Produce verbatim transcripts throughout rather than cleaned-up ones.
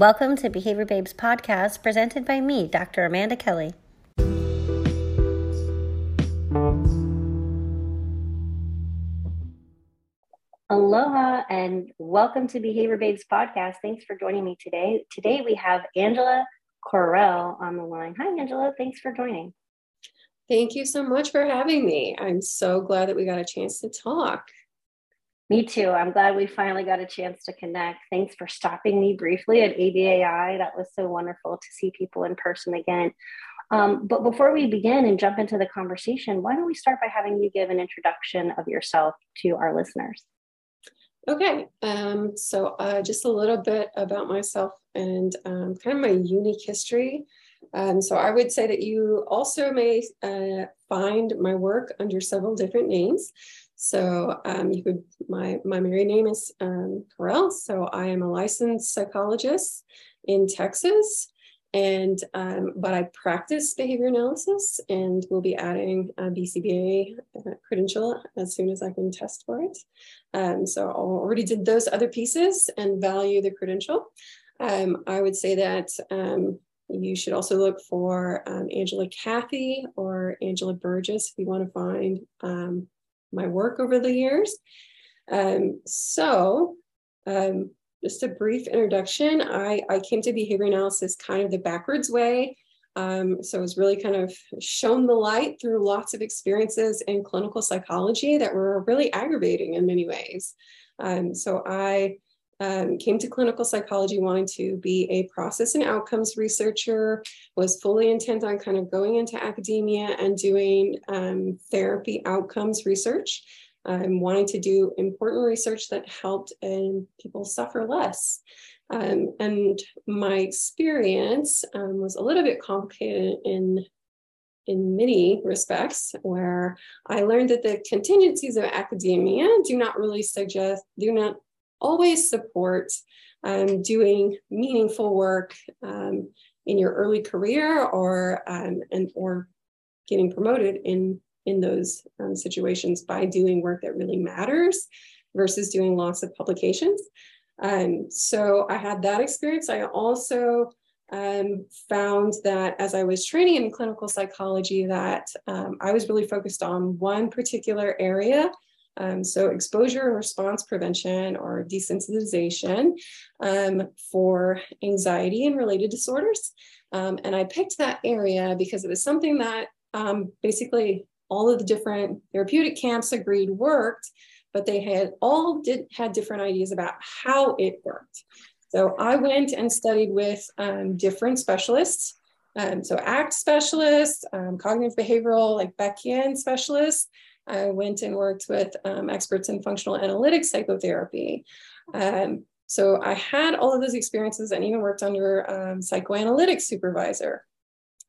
Welcome to Behavior Babes podcast, presented by me, Doctor Amanda Kelly. Aloha and welcome to Behavior Babes podcast. Thanks for joining me today. Today we have Angela Correll on the line. Hi, Angela. Thanks for joining. Thank you so much for having me. I'm so glad that we got a chance to talk. Me too. I'm glad we finally got a chance to connect. Thanks for stopping me briefly at A B A I. That was so wonderful to see people in person again. Um, but before we begin and jump into the conversation, why don't we start by having you give an introduction of yourself to our listeners? Okay. Um, so uh, just a little bit about myself and um, kind of my unique history. Um, so I would say that you also may uh, find my work under several different names. So um, you could, my, my married name is um, Correll. So I am a licensed psychologist in Texas, and um, but I practice behavior analysis and will be adding a B C B A credential as soon as I can test for it. Um, so I already did those other pieces and value the credential. Um, I would say that um, you should also look for um, Angela Kathy or Angela Burgess if you want to find um, my work over the years. Um, so um, just a brief introduction. I, I came to behavior analysis kind of the backwards way. Um, so I was really kind of shown the light through lots of experiences in clinical psychology that were really aggravating in many ways. Um, so I um, came to clinical psychology wanting to be a process and outcomes researcher, was fully intent on kind of going into academia and doing um, therapy outcomes research. Um, wanting to do important research that helped and people suffer less. Um, and my experience um, was a little bit complicated in, in many respects, where I learned that the contingencies of academia do not really suggest, do not always support um, doing meaningful work um, in your early career or, um, and, or getting promoted in in those um, situations by doing work that really matters versus doing lots of publications. Um, so I had that experience. I also um, found that as I was training in clinical psychology that um, I was really focused on one particular area. Um, so exposure and response prevention or desensitization um, for anxiety and related disorders. Um, and I picked that area because it was something that um, basically all of the different therapeutic camps agreed worked, but they had all did, had different ideas about how it worked. So I went and studied with um, different specialists. Um, so A C T specialists, um, cognitive behavioral, like Beckian specialists. I went and worked with um, experts in functional analytic psychotherapy. Um, so I had all of those experiences and even worked under um, psychoanalytic supervisor.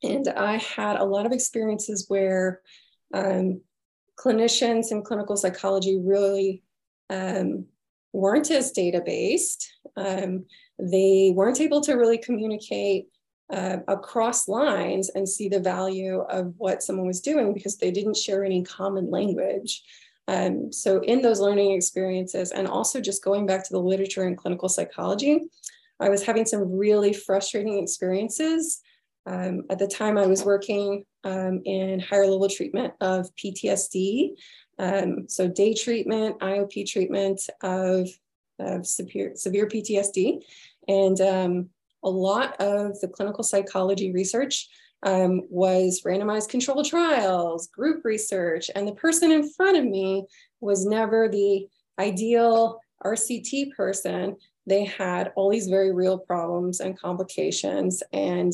And I had a lot of experiences where Um, clinicians in clinical psychology really um, weren't as data-based. Um, they weren't able to really communicate uh, across lines and see the value of what someone was doing because they didn't share any common language. Um, so in those learning experiences, and also just going back to the literature in clinical psychology, I was having some really frustrating experiences. Um, at the time I was working um, in higher level treatment of P T S D, um, so day treatment, I O P treatment of, of severe, severe P T S D, and um, a lot of the clinical psychology research um, was randomized controlled trials, group research, and the person in front of me was never the ideal R C T person. They had all these very real problems and complications, and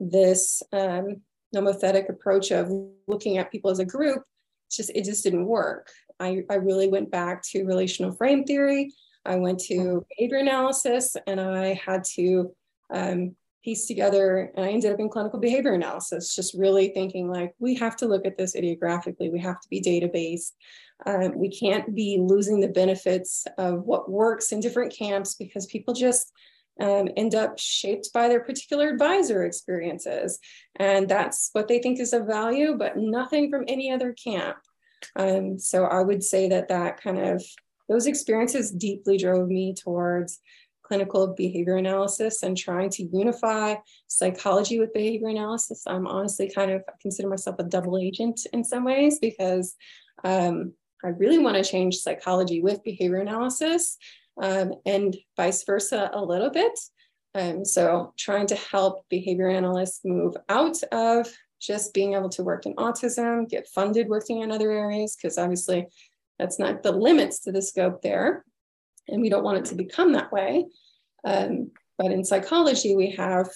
this um, nomothetic approach of looking at people as a group, just it just didn't work. I, I really went back to relational frame theory. I went to behavior analysis, and I had to um, piece together, and I ended up in clinical behavior analysis, just really thinking like, we have to look at this ideographically. We have to be data-based. Um, we can't be losing the benefits of what works in different camps because people just Um, end up shaped by their particular advisor experiences. And that's what they think is of value, but nothing from any other camp. Um, so I would say that that kind of, those experiences deeply drove me towards clinical behavior analysis and trying to unify psychology with behavior analysis. I'm honestly kind of, I consider myself a double agent in some ways, because um, I really want to change psychology with behavior analysis, um, and vice versa a little bit. Um, so trying to help behavior analysts move out of just being able to work in autism, get funded working in other areas, because obviously that's not the limits to the scope there. And we don't want it to become that way. Um, but in psychology, we have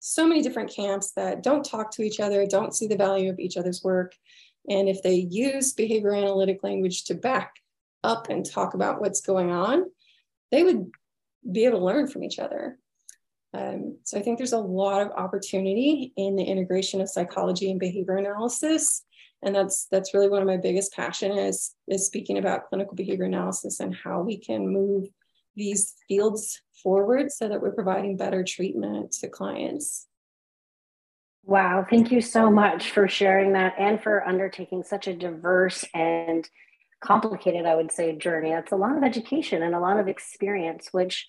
so many different camps that don't talk to each other, don't see the value of each other's work. And if they use behavior analytic language to back up and talk about what's going on, they would be able to learn from each other. Um, so I think there's a lot of opportunity in the integration of psychology and behavior analysis. And that's that's really one of my biggest passion is, is speaking about clinical behavior analysis and how we can move these fields forward so that we're providing better treatment to clients. Wow, thank you so much for sharing that and for undertaking such a diverse and complicated, I would say, journey. That's a lot of education and a lot of experience, which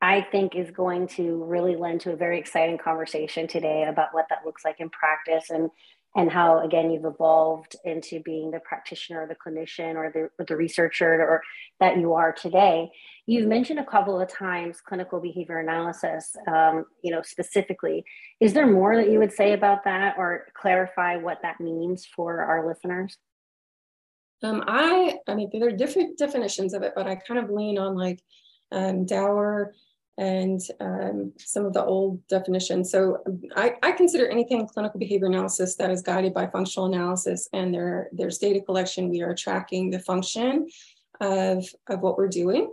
I think is going to really lend to a very exciting conversation today about what that looks like in practice, and and how, again, you've evolved into being the practitioner, the clinician, or the, the researcher or that you are today. You've mentioned a couple of times clinical behavior analysis, um, you know, specifically. Is there more that you would say about that or clarify what that means for our listeners? Um, I, I mean, there are different definitions of it, but I kind of lean on like um, Dower and um, some of the old definitions. So I, I consider anything clinical behavior analysis that is guided by functional analysis, and there, there's data collection. We are tracking the function of, of what we're doing,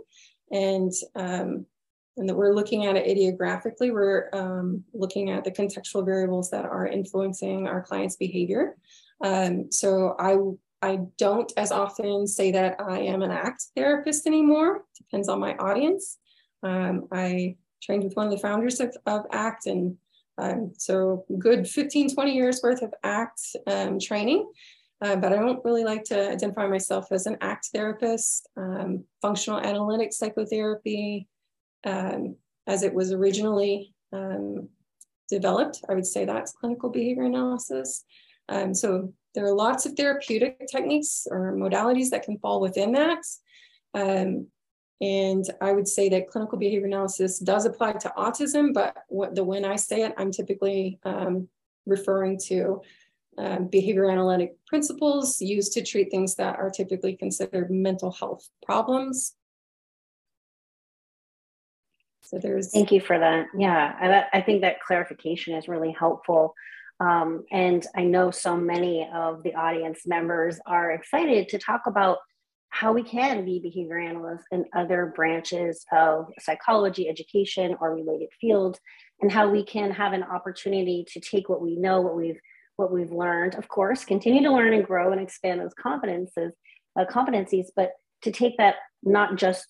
and, um, and that we're looking at it ideographically. We're um, looking at the contextual variables that are influencing our clients' behavior. Um, so I I don't as often say that I am an ACT therapist anymore. Depends on my audience. Um, I trained with one of the founders of, of ACT, and um, so good fifteen, twenty years worth of ACT um, training, uh, but I don't really like to identify myself as an ACT therapist. Um, functional analytic psychotherapy, um, as it was originally um, developed, I would say that's clinical behavior analysis. Um, so there are lots of therapeutic techniques or modalities that can fall within that. Um, And I would say that clinical behavior analysis does apply to autism, but what the when I say it, I'm typically um, referring to um, behavior analytic principles used to treat things that are typically considered mental health problems. So there's. Thank you for that. Yeah, I, I think that clarification is really helpful. Um, and I know so many of the audience members are excited to talk about how we can be behavior analysts in other branches of psychology, education, or related fields, and how we can have an opportunity to take what we know, what we've what we've learned, of course, continue to learn and grow and expand those competences, uh, competencies, but to take that not just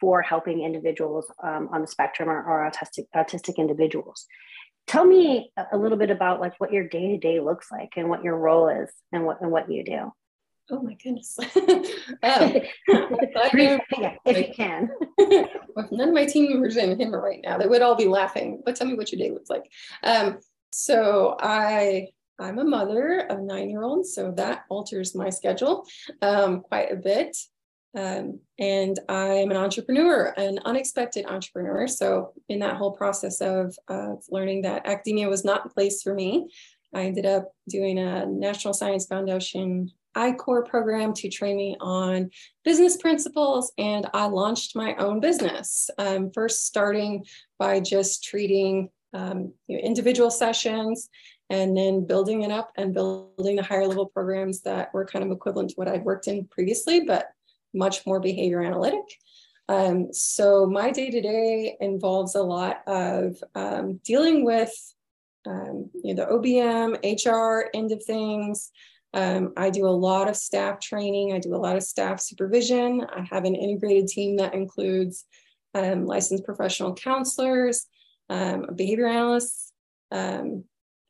for helping individuals um, on the spectrum or, or autistic, autistic individuals. Tell me a little bit about like what your day-to-day looks like and what your role is and what and what you do. Oh my goodness. um, yeah, if you can. If none of my team members are in HIMA right now, they would all be laughing. But tell me what your day looks like. Um, so I, I'm a mother of nine-year-old, so that alters my schedule um, quite a bit. Um, and I'm an entrepreneur, an unexpected entrepreneur. So in that whole process of uh, learning that academia was not the place for me, I ended up doing a National Science Foundation I CORE program to train me on business principles, and I launched my own business. Um, first, starting by just treating um, you know, individual sessions, and then building it up and building the higher level programs that were kind of equivalent to what I'd worked in previously, but much more behavior analytic. Um, so my day-to-day involves a lot of um, dealing with um, you know, the O B M, H R end of things. Um, I do a lot of staff training. I do a lot of staff supervision. I have an integrated team that includes um, licensed professional counselors, um, behavior analysts, um,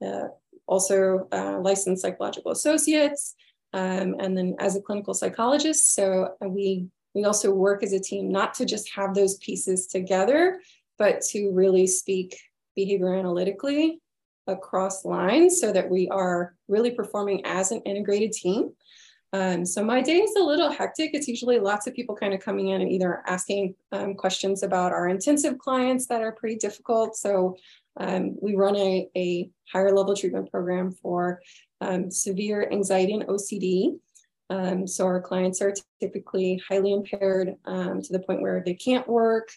uh, also uh, licensed psychological associates, um, and then as a clinical psychologist. So we we also work as a team not to just have those pieces together, but to really speak behavior analytically across lines so that we are really performing as an integrated team. Um, so my day is a little hectic. It's usually lots of people kind of coming in and either asking um, questions about our intensive clients that are pretty difficult. So um, we run a, a higher level treatment program for um, severe anxiety and O C D. Um, so our clients are typically highly impaired um, to the point where they can't work,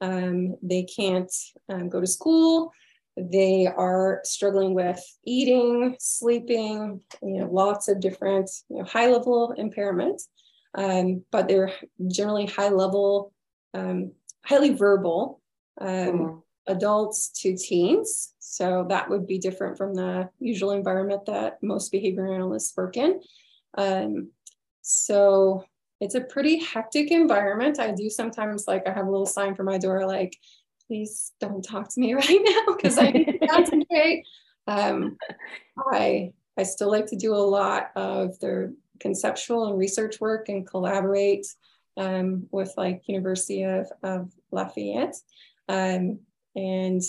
um, they can't um, go to school, they are struggling with eating, sleeping, you know, lots of different you know, high level impairments, um, but they're generally high level, um, highly verbal um, mm. adults to teens. So that would be different from the usual environment that most behavior analysts work in. Um, so it's a pretty hectic environment. I do sometimes, like, I have a little sign for my door, like, please don't talk to me right now because I need to concentrate. Um, I, I still like to do a lot of their conceptual and research work and collaborate, um, with like University of, of Lafayette. Um, and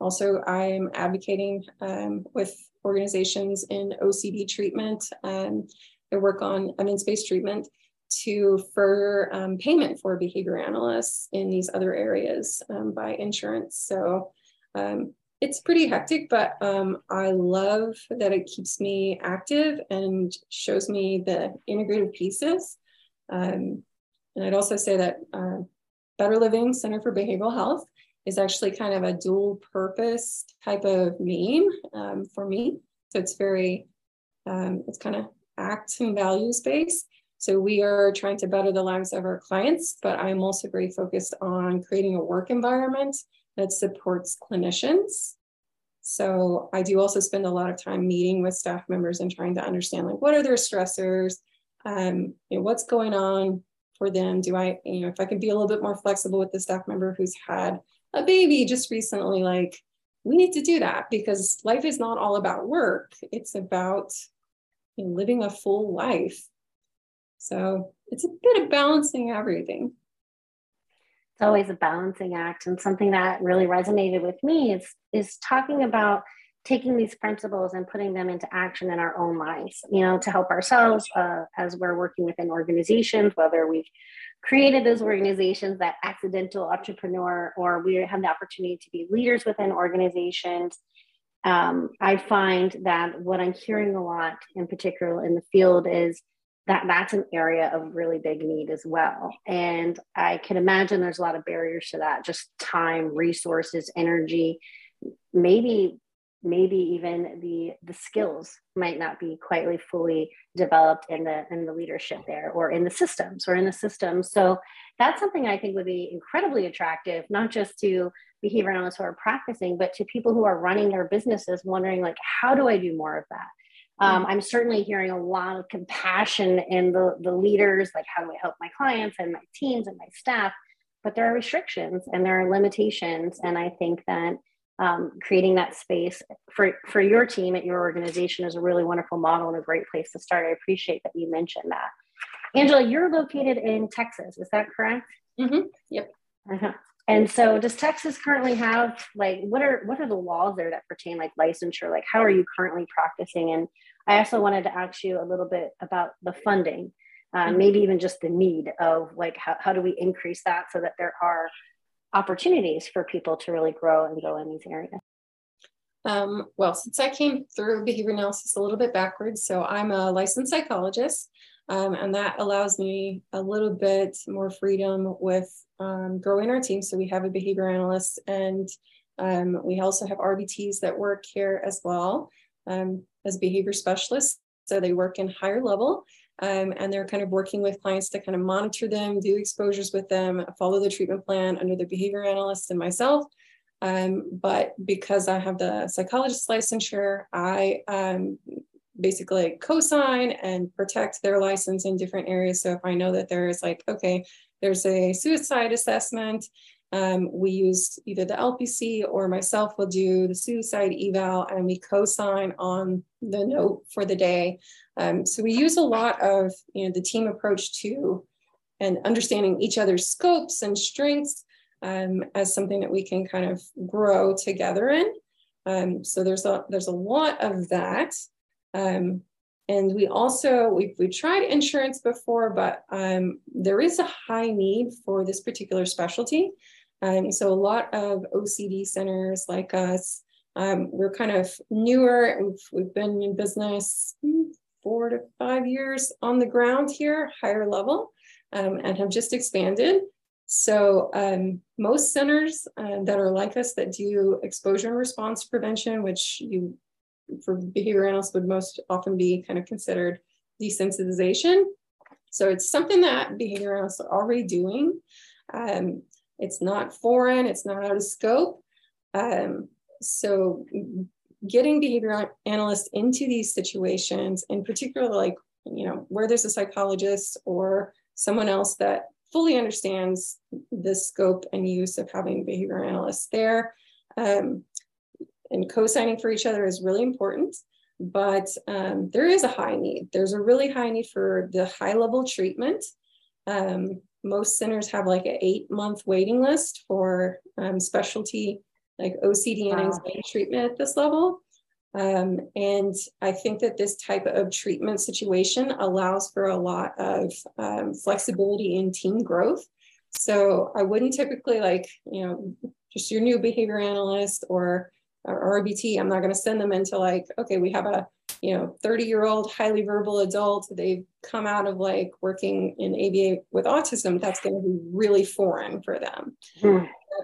also I'm advocating, um, with organizations in O C D treatment, um, their work on evidence-based treatment to further um, payment for behavior analysts in these other areas um, by insurance. So um, it's pretty hectic, but um, I love that it keeps me active and shows me the integrative pieces. Um, and I'd also say that uh, Better Living Center for Behavioral Health is actually kind of a dual purpose type of meme um, for me. So it's very, um, it's kind of ACT and values based. So we are trying to better the lives of our clients, but I'm also very focused on creating a work environment that supports clinicians. So I do also spend a lot of time meeting with staff members and trying to understand, like, what are their stressors? Um, you know, what's going on for them? Do I, you know, if I can be a little bit more flexible with the staff member who's had a baby just recently, like, we need to do that because life is not all about work. It's about, you know, living a full life. So it's a bit of balancing everything. It's always a balancing act. And something that really resonated with me is, is talking about taking these principles and putting them into action in our own lives, you know, to help ourselves uh, as we're working within organizations, whether we've created those organizations, that accidental entrepreneur, or we have the opportunity to be leaders within organizations. Um, I find that what I'm hearing a lot, in particular in the field, is that that's an area of really big need as well. And I can imagine there's a lot of barriers to that, just time, resources, energy, maybe maybe even the, the skills might not be quite fully developed in the, in the leadership there, or in the systems or in the system. So that's something I think would be incredibly attractive, not just to behavior analysts who are practicing, but to people who are running their businesses wondering, like, how do I do more of that? Um, I'm certainly hearing a lot of compassion in the, the leaders, like, how do I help my clients and my teams and my staff? But there are restrictions and there are limitations. And I think that um, creating that space for, for your team at your organization is a really wonderful model and a great place to start. I appreciate that you mentioned that. Angela, you're located in Texas, is that correct? Mm-hmm. Yep. Uh-huh. And so does Texas currently have, like, what are what are the laws there that pertain, like, licensure? Like, how are you currently practicing? And I also wanted to ask you a little bit about the funding, uh, mm-hmm. maybe even just the need of, like, how, how do we increase that so that there are opportunities for people to really grow and go in these areas? Um, well, since I came through behavior analysis a little bit backwards, so I'm a licensed psychologist. Um, and that allows me a little bit more freedom with um, growing our team. So we have a behavior analyst, and um, we also have R B Ts that work here as well um, as behavior specialists. So they work in higher level um, and they're kind of working with clients to kind of monitor them, do exposures with them, follow the treatment plan under the behavior analyst and myself. Um, but because I have the psychologist licensure, I um, basically co-sign and protect their license in different areas. So if I know that there is, like, okay, there's a suicide assessment, um, we use either the L P C or myself will do the suicide eval, and we co-sign on the note for the day. Um, so we use a lot of, you know, the team approach to and understanding each other's scopes and strengths um, as something that we can kind of grow together in. Um, so there's a, there's a lot of that. Um, and we also, we've, we've tried insurance before, but um, there is a high need for this particular specialty. Um, so a lot of O C D centers like us, um, we're kind of newer. We've, we've been in business four to five years on the ground here, higher level, um, and have just expanded. So um, most centers uh, that are like us that do exposure and response prevention, which you, for behavior analysts, would most often be kind of considered desensitization. So it's something that behavior analysts are already doing. Um, it's not foreign, it's not out of scope. Um, so getting behavior analysts into these situations, in particular, like, you know, where there's a psychologist or someone else that fully understands the scope and use of having behavior analysts there. Um, and co-signing for each other is really important, but um, there is a high need. There's a really high need for the high level treatment. Um, most centers have like an eight month waiting list for um, specialty like O C D and anxiety treatment at this level. Um, and I think that this type of treatment situation allows for a lot of um, flexibility in team growth. So I wouldn't typically, like, you know, just your new behavior analyst or, or R B T, I'm not going to send them into like, okay, we have a, you know, thirty year old highly verbal adult. They've come out of like working in A B A with autism. That's going to be really foreign for them. Hmm.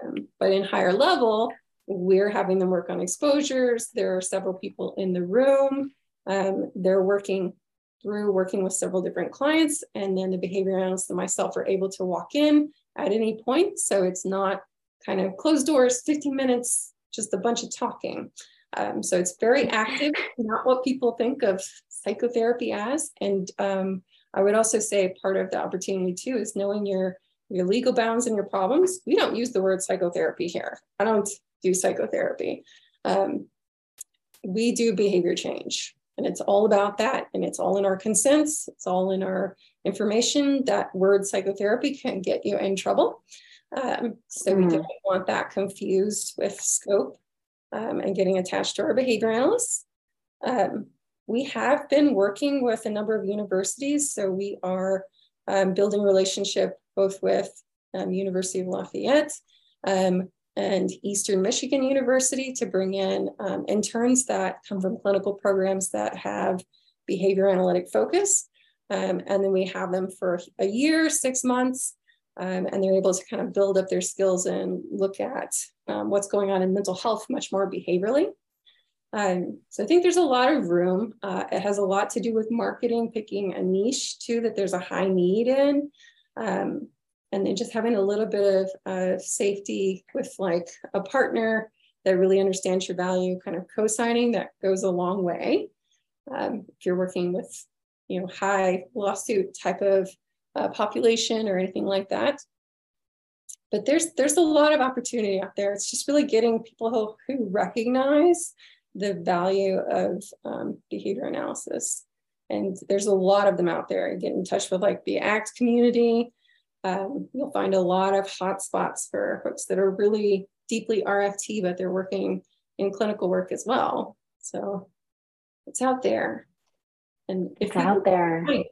Um, but in higher level, we're having them work on exposures. There are several people in the room. Um, they're working through working with several different clients. And then the behavior analyst and myself are able to walk in at any point. So it's not kind of closed doors, fifteen minutes, just a bunch of talking. Um, so it's very active, not what people think of psychotherapy as. And um, I would also say part of the opportunity too is knowing your, your legal bounds and your problems. We don't use the word psychotherapy here. I don't do psychotherapy. Um, we do behavior change, and it's all about that. And it's all in our consents. It's all in our information. That word psychotherapy can get you in trouble. Um, so mm. we don't want that confused with scope um, and getting attached to our behavior analysts. Um, we have been working with a number of universities. So we are um, building relationship both with um, University of Lafayette, um, and Eastern Michigan University to bring in um, interns that come from clinical programs that have behavior analytic focus. Um, and then we have them for a year, six months, um, and they're able to kind of build up their skills and look at um, what's going on in mental health much more behaviorally. Um, so I think there's a lot of room. Uh, it has a lot to do with marketing, picking a niche too, that there's a high need in. Um, And then just having a little bit of uh, safety with like a partner that really understands your value, kind of co-signing, that goes a long way. Um, if you're working with, you know, high lawsuit type of uh, population or anything like that. But there's there's a lot of opportunity out there. It's just really getting people who, who recognize the value of um, behavior analysis. And there's a lot of them out there. Get in touch with like the A C T community. Um, you'll find a lot of hot spots for folks that are really deeply R F T, but they're working in clinical work as well. So it's out there. And if it's out there. It,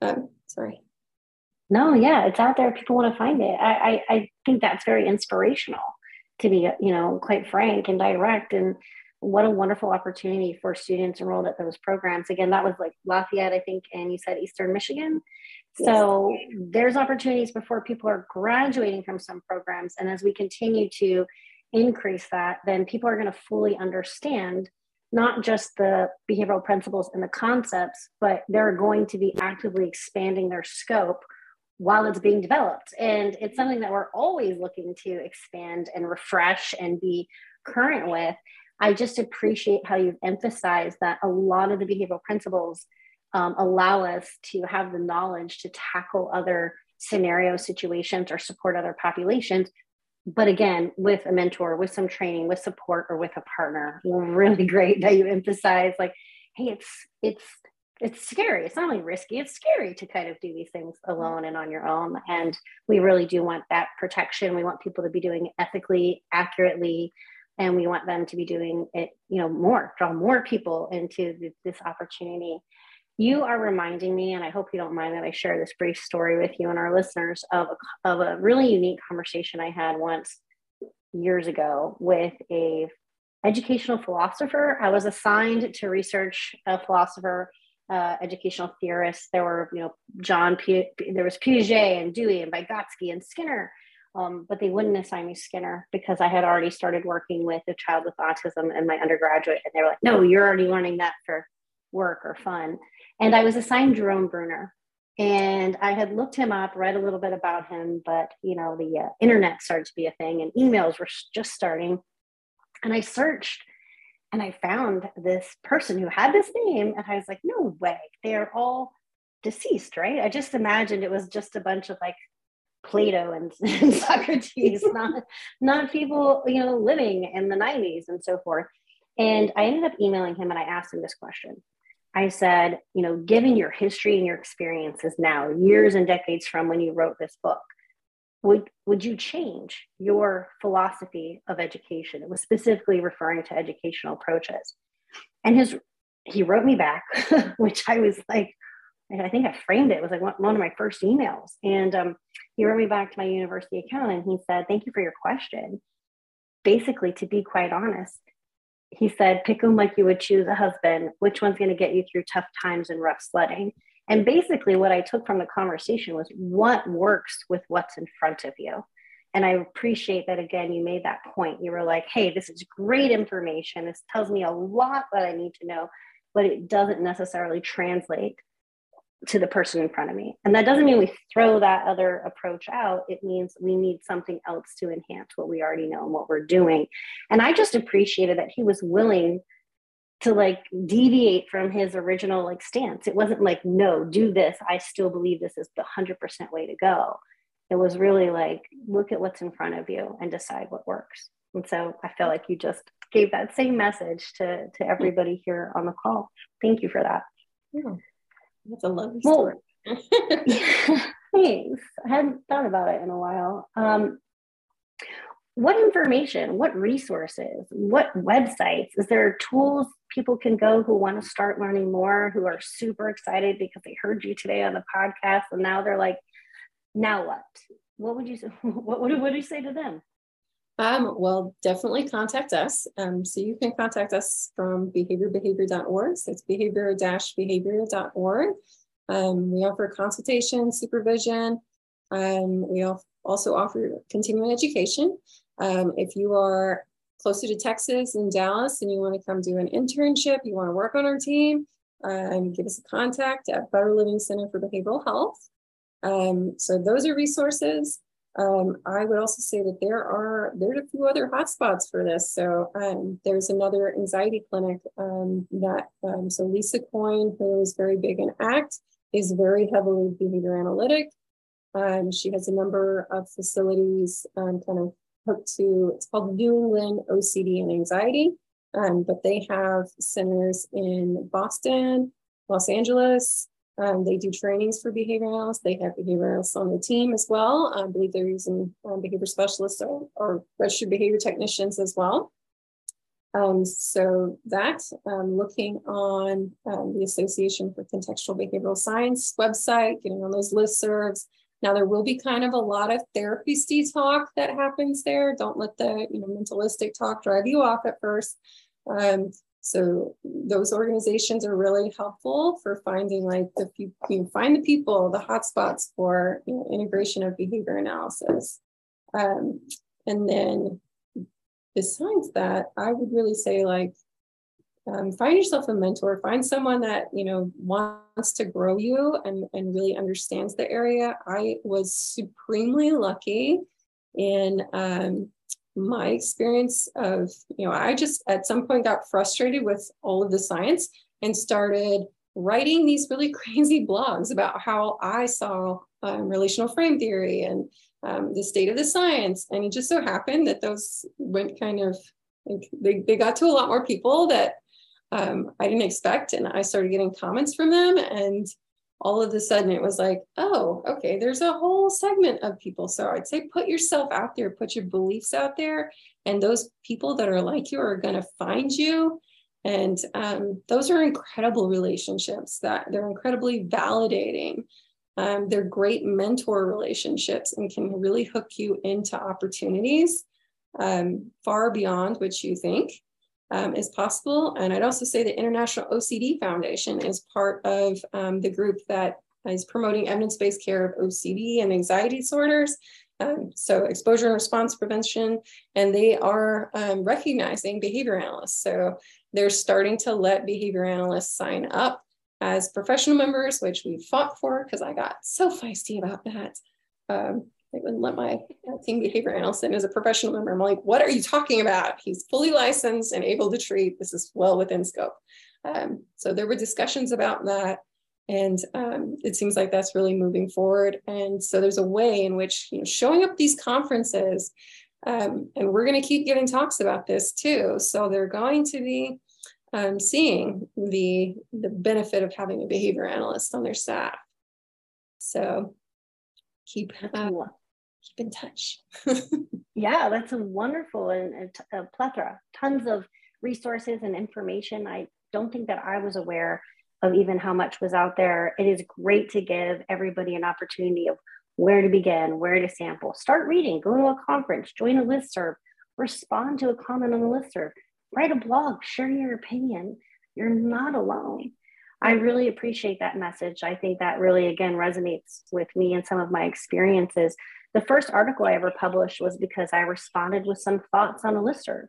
um, sorry. No, yeah, it's out there. People want to find it. I, I, I think that's very inspirational, to be, you know, quite frank and direct. And what a wonderful opportunity for students enrolled at those programs. Again, that was like Lafayette, I think, and you said Eastern Michigan. So there's opportunities before people are graduating from some programs. And as we continue to increase that, then people are going to fully understand not just the behavioral principles and the concepts, but they're going to be actively expanding their scope while it's being developed. And it's something that we're always looking to expand and refresh and be current with. I just appreciate how you've emphasized that a lot of the behavioral principles Um, allow us to have the knowledge to tackle other scenarios, situations, or support other populations. But again, with a mentor, with some training, with support, or with a partner. Really great that you emphasize like, hey, it's, it's it's scary. It's not only risky, it's scary to kind of do these things alone and on your own. And we really do want that protection. We want people to be doing it ethically, accurately, and we want them to be doing it, you know, more, draw more people into th- this opportunity. You are reminding me, and I hope you don't mind that I share this brief story with you and our listeners, of a, of a really unique conversation I had once years ago with a educational philosopher. I was assigned to research a philosopher, uh, educational theorist. There were, you know, John, P- there was Piaget and Dewey and Vygotsky and Skinner, um, but they wouldn't assign me Skinner because I had already started working with a child with autism in my undergraduate. And they were like, no, you're already learning that for work or fun. And I was assigned Jerome Bruner, and I had looked him up, read a little bit about him, but you know, the uh, internet started to be a thing and emails were just starting. And I searched and I found this person who had this name, and I was like, no way, they're all deceased, right? I just imagined it was just a bunch of like Plato and, and Socrates, not, not people, you know, living in the nineties and so forth. And I ended up emailing him and I asked him this question. I said, you know, given your history and your experiences now, years and decades from when you wrote this book, would, would you change your philosophy of education? It was specifically referring to educational approaches. And his, he wrote me back, which I was like, and I think I framed it. It was like one of my first emails. And um, he wrote me back to my university account and he said, thank you for your question. Basically, to be quite honest, he said, pick them like you would choose a husband. Which one's going to get you through tough times and rough sledding? And basically what I took from the conversation was what works with what's in front of you. And I appreciate that, again, you made that point. You were like, hey, this is great information. This tells me a lot that I need to know, but it doesn't necessarily translate to the person in front of me. And that doesn't mean we throw that other approach out. It means we need something else to enhance what we already know and what we're doing. And I just appreciated that he was willing to like deviate from his original like stance. It wasn't like, no, do this. I still believe this is the one hundred percent way to go. It was really like, look at what's in front of you and decide what works. And so I feel like you just gave that same message to, to everybody here on the call. Thank you for that. Yeah. That's a lovely story. Well, yeah, thanks. I hadn't thought about it in a while. Um, what information, what resources, what websites? Is there tools people can go who want to start learning more, who are super excited because they heard you today on the podcast and now they're like, now what? What would you say? What would what do you say to them? Um, well, definitely contact us. Um, so you can contact us from behavior behavior dot org. So it's behavior dash behavior dot org. Um, we offer consultation, supervision. Um, we also offer continuing education. Um, if you are closer to Texas and Dallas and you want to come do an internship, you want to work on our team, um, give us a contact at Better Living Center for Behavioral Health. Um, so those are resources. Um, I would also say that there are there are a few other hotspots for this. So um, there's another anxiety clinic um, that um, so Lisa Coyne, who is very big in ACT, is very heavily behavior analytic. Um, she has a number of facilities um, kind of hooked to, it's called New England O C D and Anxiety, um, but they have centers in Boston, Los Angeles. Um, they do trainings for behavioralists. They have behavioralists on the team as well. I believe they're using um, behavior specialists or, or registered behavior technicians as well. Um, so that, um, looking on um, the Association for Contextual Behavioral Science website, getting on those listservs. Now there will be kind of a lot of therapy talk that happens there. Don't let the you know mentalistic talk drive you off at first. Um, So those organizations are really helpful for finding like the you can find the people, the hotspots for you know, integration of behavior analysis. Um, and then besides that, I would really say like um, find yourself a mentor, find someone that you know wants to grow you and, and really understands the area. I was supremely lucky in um, my experience of, you know, I just at some point got frustrated with all of the science and started writing these really crazy blogs about how I saw um, relational frame theory and um, the state of the science. And it just so happened that those went kind of, they, they got to a lot more people that um, I didn't expect. And I started getting comments from them, and all of a sudden it was like, oh, okay, there's a whole segment of people. So I'd say, put yourself out there, put your beliefs out there. And those people that are like you are going to find you. And um, those are incredible relationships that they're incredibly validating. Um, they're great mentor relationships and can really hook you into opportunities um, far beyond what you think um, is possible. And I'd also say the International O C D Foundation is part of um, the group that is promoting evidence-based care of O C D and anxiety disorders. Um, so exposure and response prevention, and they are um, recognizing behavior analysts. So they're starting to let behavior analysts sign up as professional members, which we fought for because I got so feisty about that. Um, they wouldn't let my team behavior analyst in as a professional member. I'm like, what are you talking about? He's fully licensed and able to treat. This is well within scope. Um, so there were discussions about that. And um, it seems like that's really moving forward. And so there's a way in which, you know, showing up these conferences, um, and we're going to keep giving talks about this too. So they're going to be um, seeing the, the benefit of having a behavior analyst on their staff. So keep, uh, keep in touch. Yeah, that's a wonderful and a, a plethora, tons of resources and information. I don't think that I was aware of even how much was out there. It is great to give everybody an opportunity of where to begin, where to sample, start reading, go to a conference, join a listserv, respond to a comment on the listserv, write a blog, share your opinion. You're not alone. I really appreciate that message. I think that really, again, resonates with me and some of my experiences. The first article I ever published was because I responded with some thoughts on a listserv.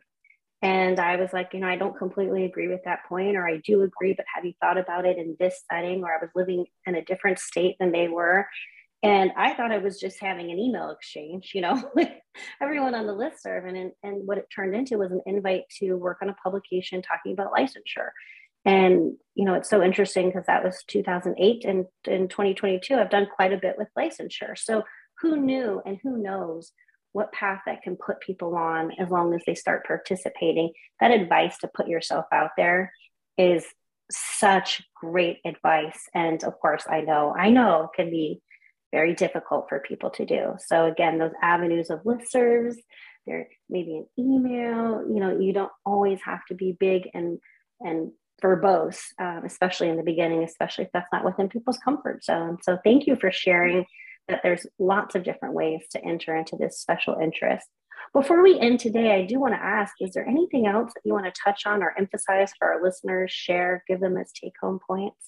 And I was like, you know, I don't completely agree with that point, or I do agree, but have you thought about it in this setting? Or I was living in a different state than they were. And I thought I was just having an email exchange, you know, with everyone on the listserv. And, and what it turned into was an invite to work on a publication talking about licensure. And, you know, it's so interesting because that was two thousand eight, and in twenty twenty-two, I've done quite a bit with licensure. So who knew and who knows what path that can put people on as long as they start participating. That advice to put yourself out there is such great advice. And of course, I know, I know it can be very difficult for people to do. So again, those avenues of listservs, there maybe an email, you know, you don't always have to be big and, and verbose, um, especially in the beginning, especially if that's not within people's comfort zone. So thank you for sharing that there's lots of different ways to enter into this special interest. Before we end today, I do want to ask, is there anything else that you want to touch on or emphasize for our listeners, share, give them as take-home points?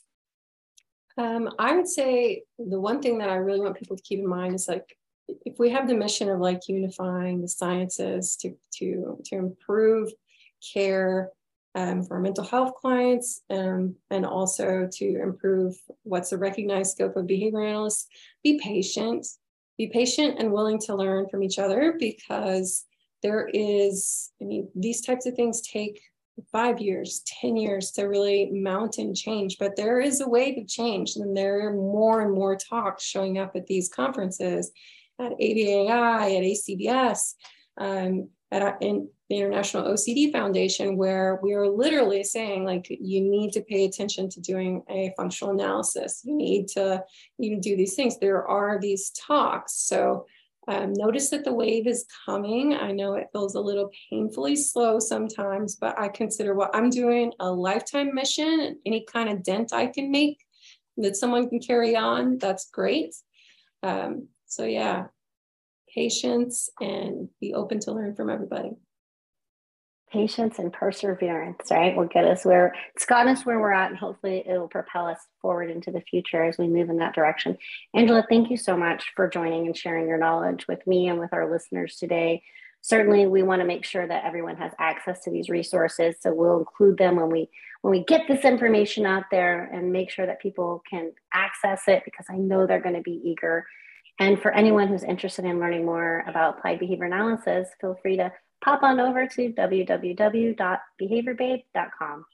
Um, I would say the one thing that I really want people to keep in mind is, like, if we have the mission of, like, unifying the sciences to, to, to improve care um, for our mental health clients, um, and also to improve what's the recognized scope of behavior analysts, be patient, be patient and willing to learn from each other, because there is, I mean, these types of things take five years, ten years to really mount and change, but there is a wave of change. And there are more and more talks showing up at these conferences, at A B A I, at A C B S, um, at in, the International O C D Foundation, where we are literally saying, like, you need to pay attention to doing a functional analysis. You need to you do these things. There are these talks. So um, notice that the wave is coming. I know it feels a little painfully slow sometimes, but I consider what I'm doing a lifetime mission, and any kind of dent I can make that someone can carry on, that's great. Um, so yeah, patience, and be open to learn from everybody. Patience and perseverance, right, will get us where it's gotten us where we're at, and hopefully it will propel us forward into the future as we move in that direction. Angela, thank you so much for joining and sharing your knowledge with me and with our listeners today. Certainly, we want to make sure that everyone has access to these resources, so we'll include them when we when we get this information out there and make sure that people can access it, because I know they're going to be eager. And for anyone who's interested in learning more about applied behavior analysis, feel free to pop on over to w w w dot behavior babe dot com.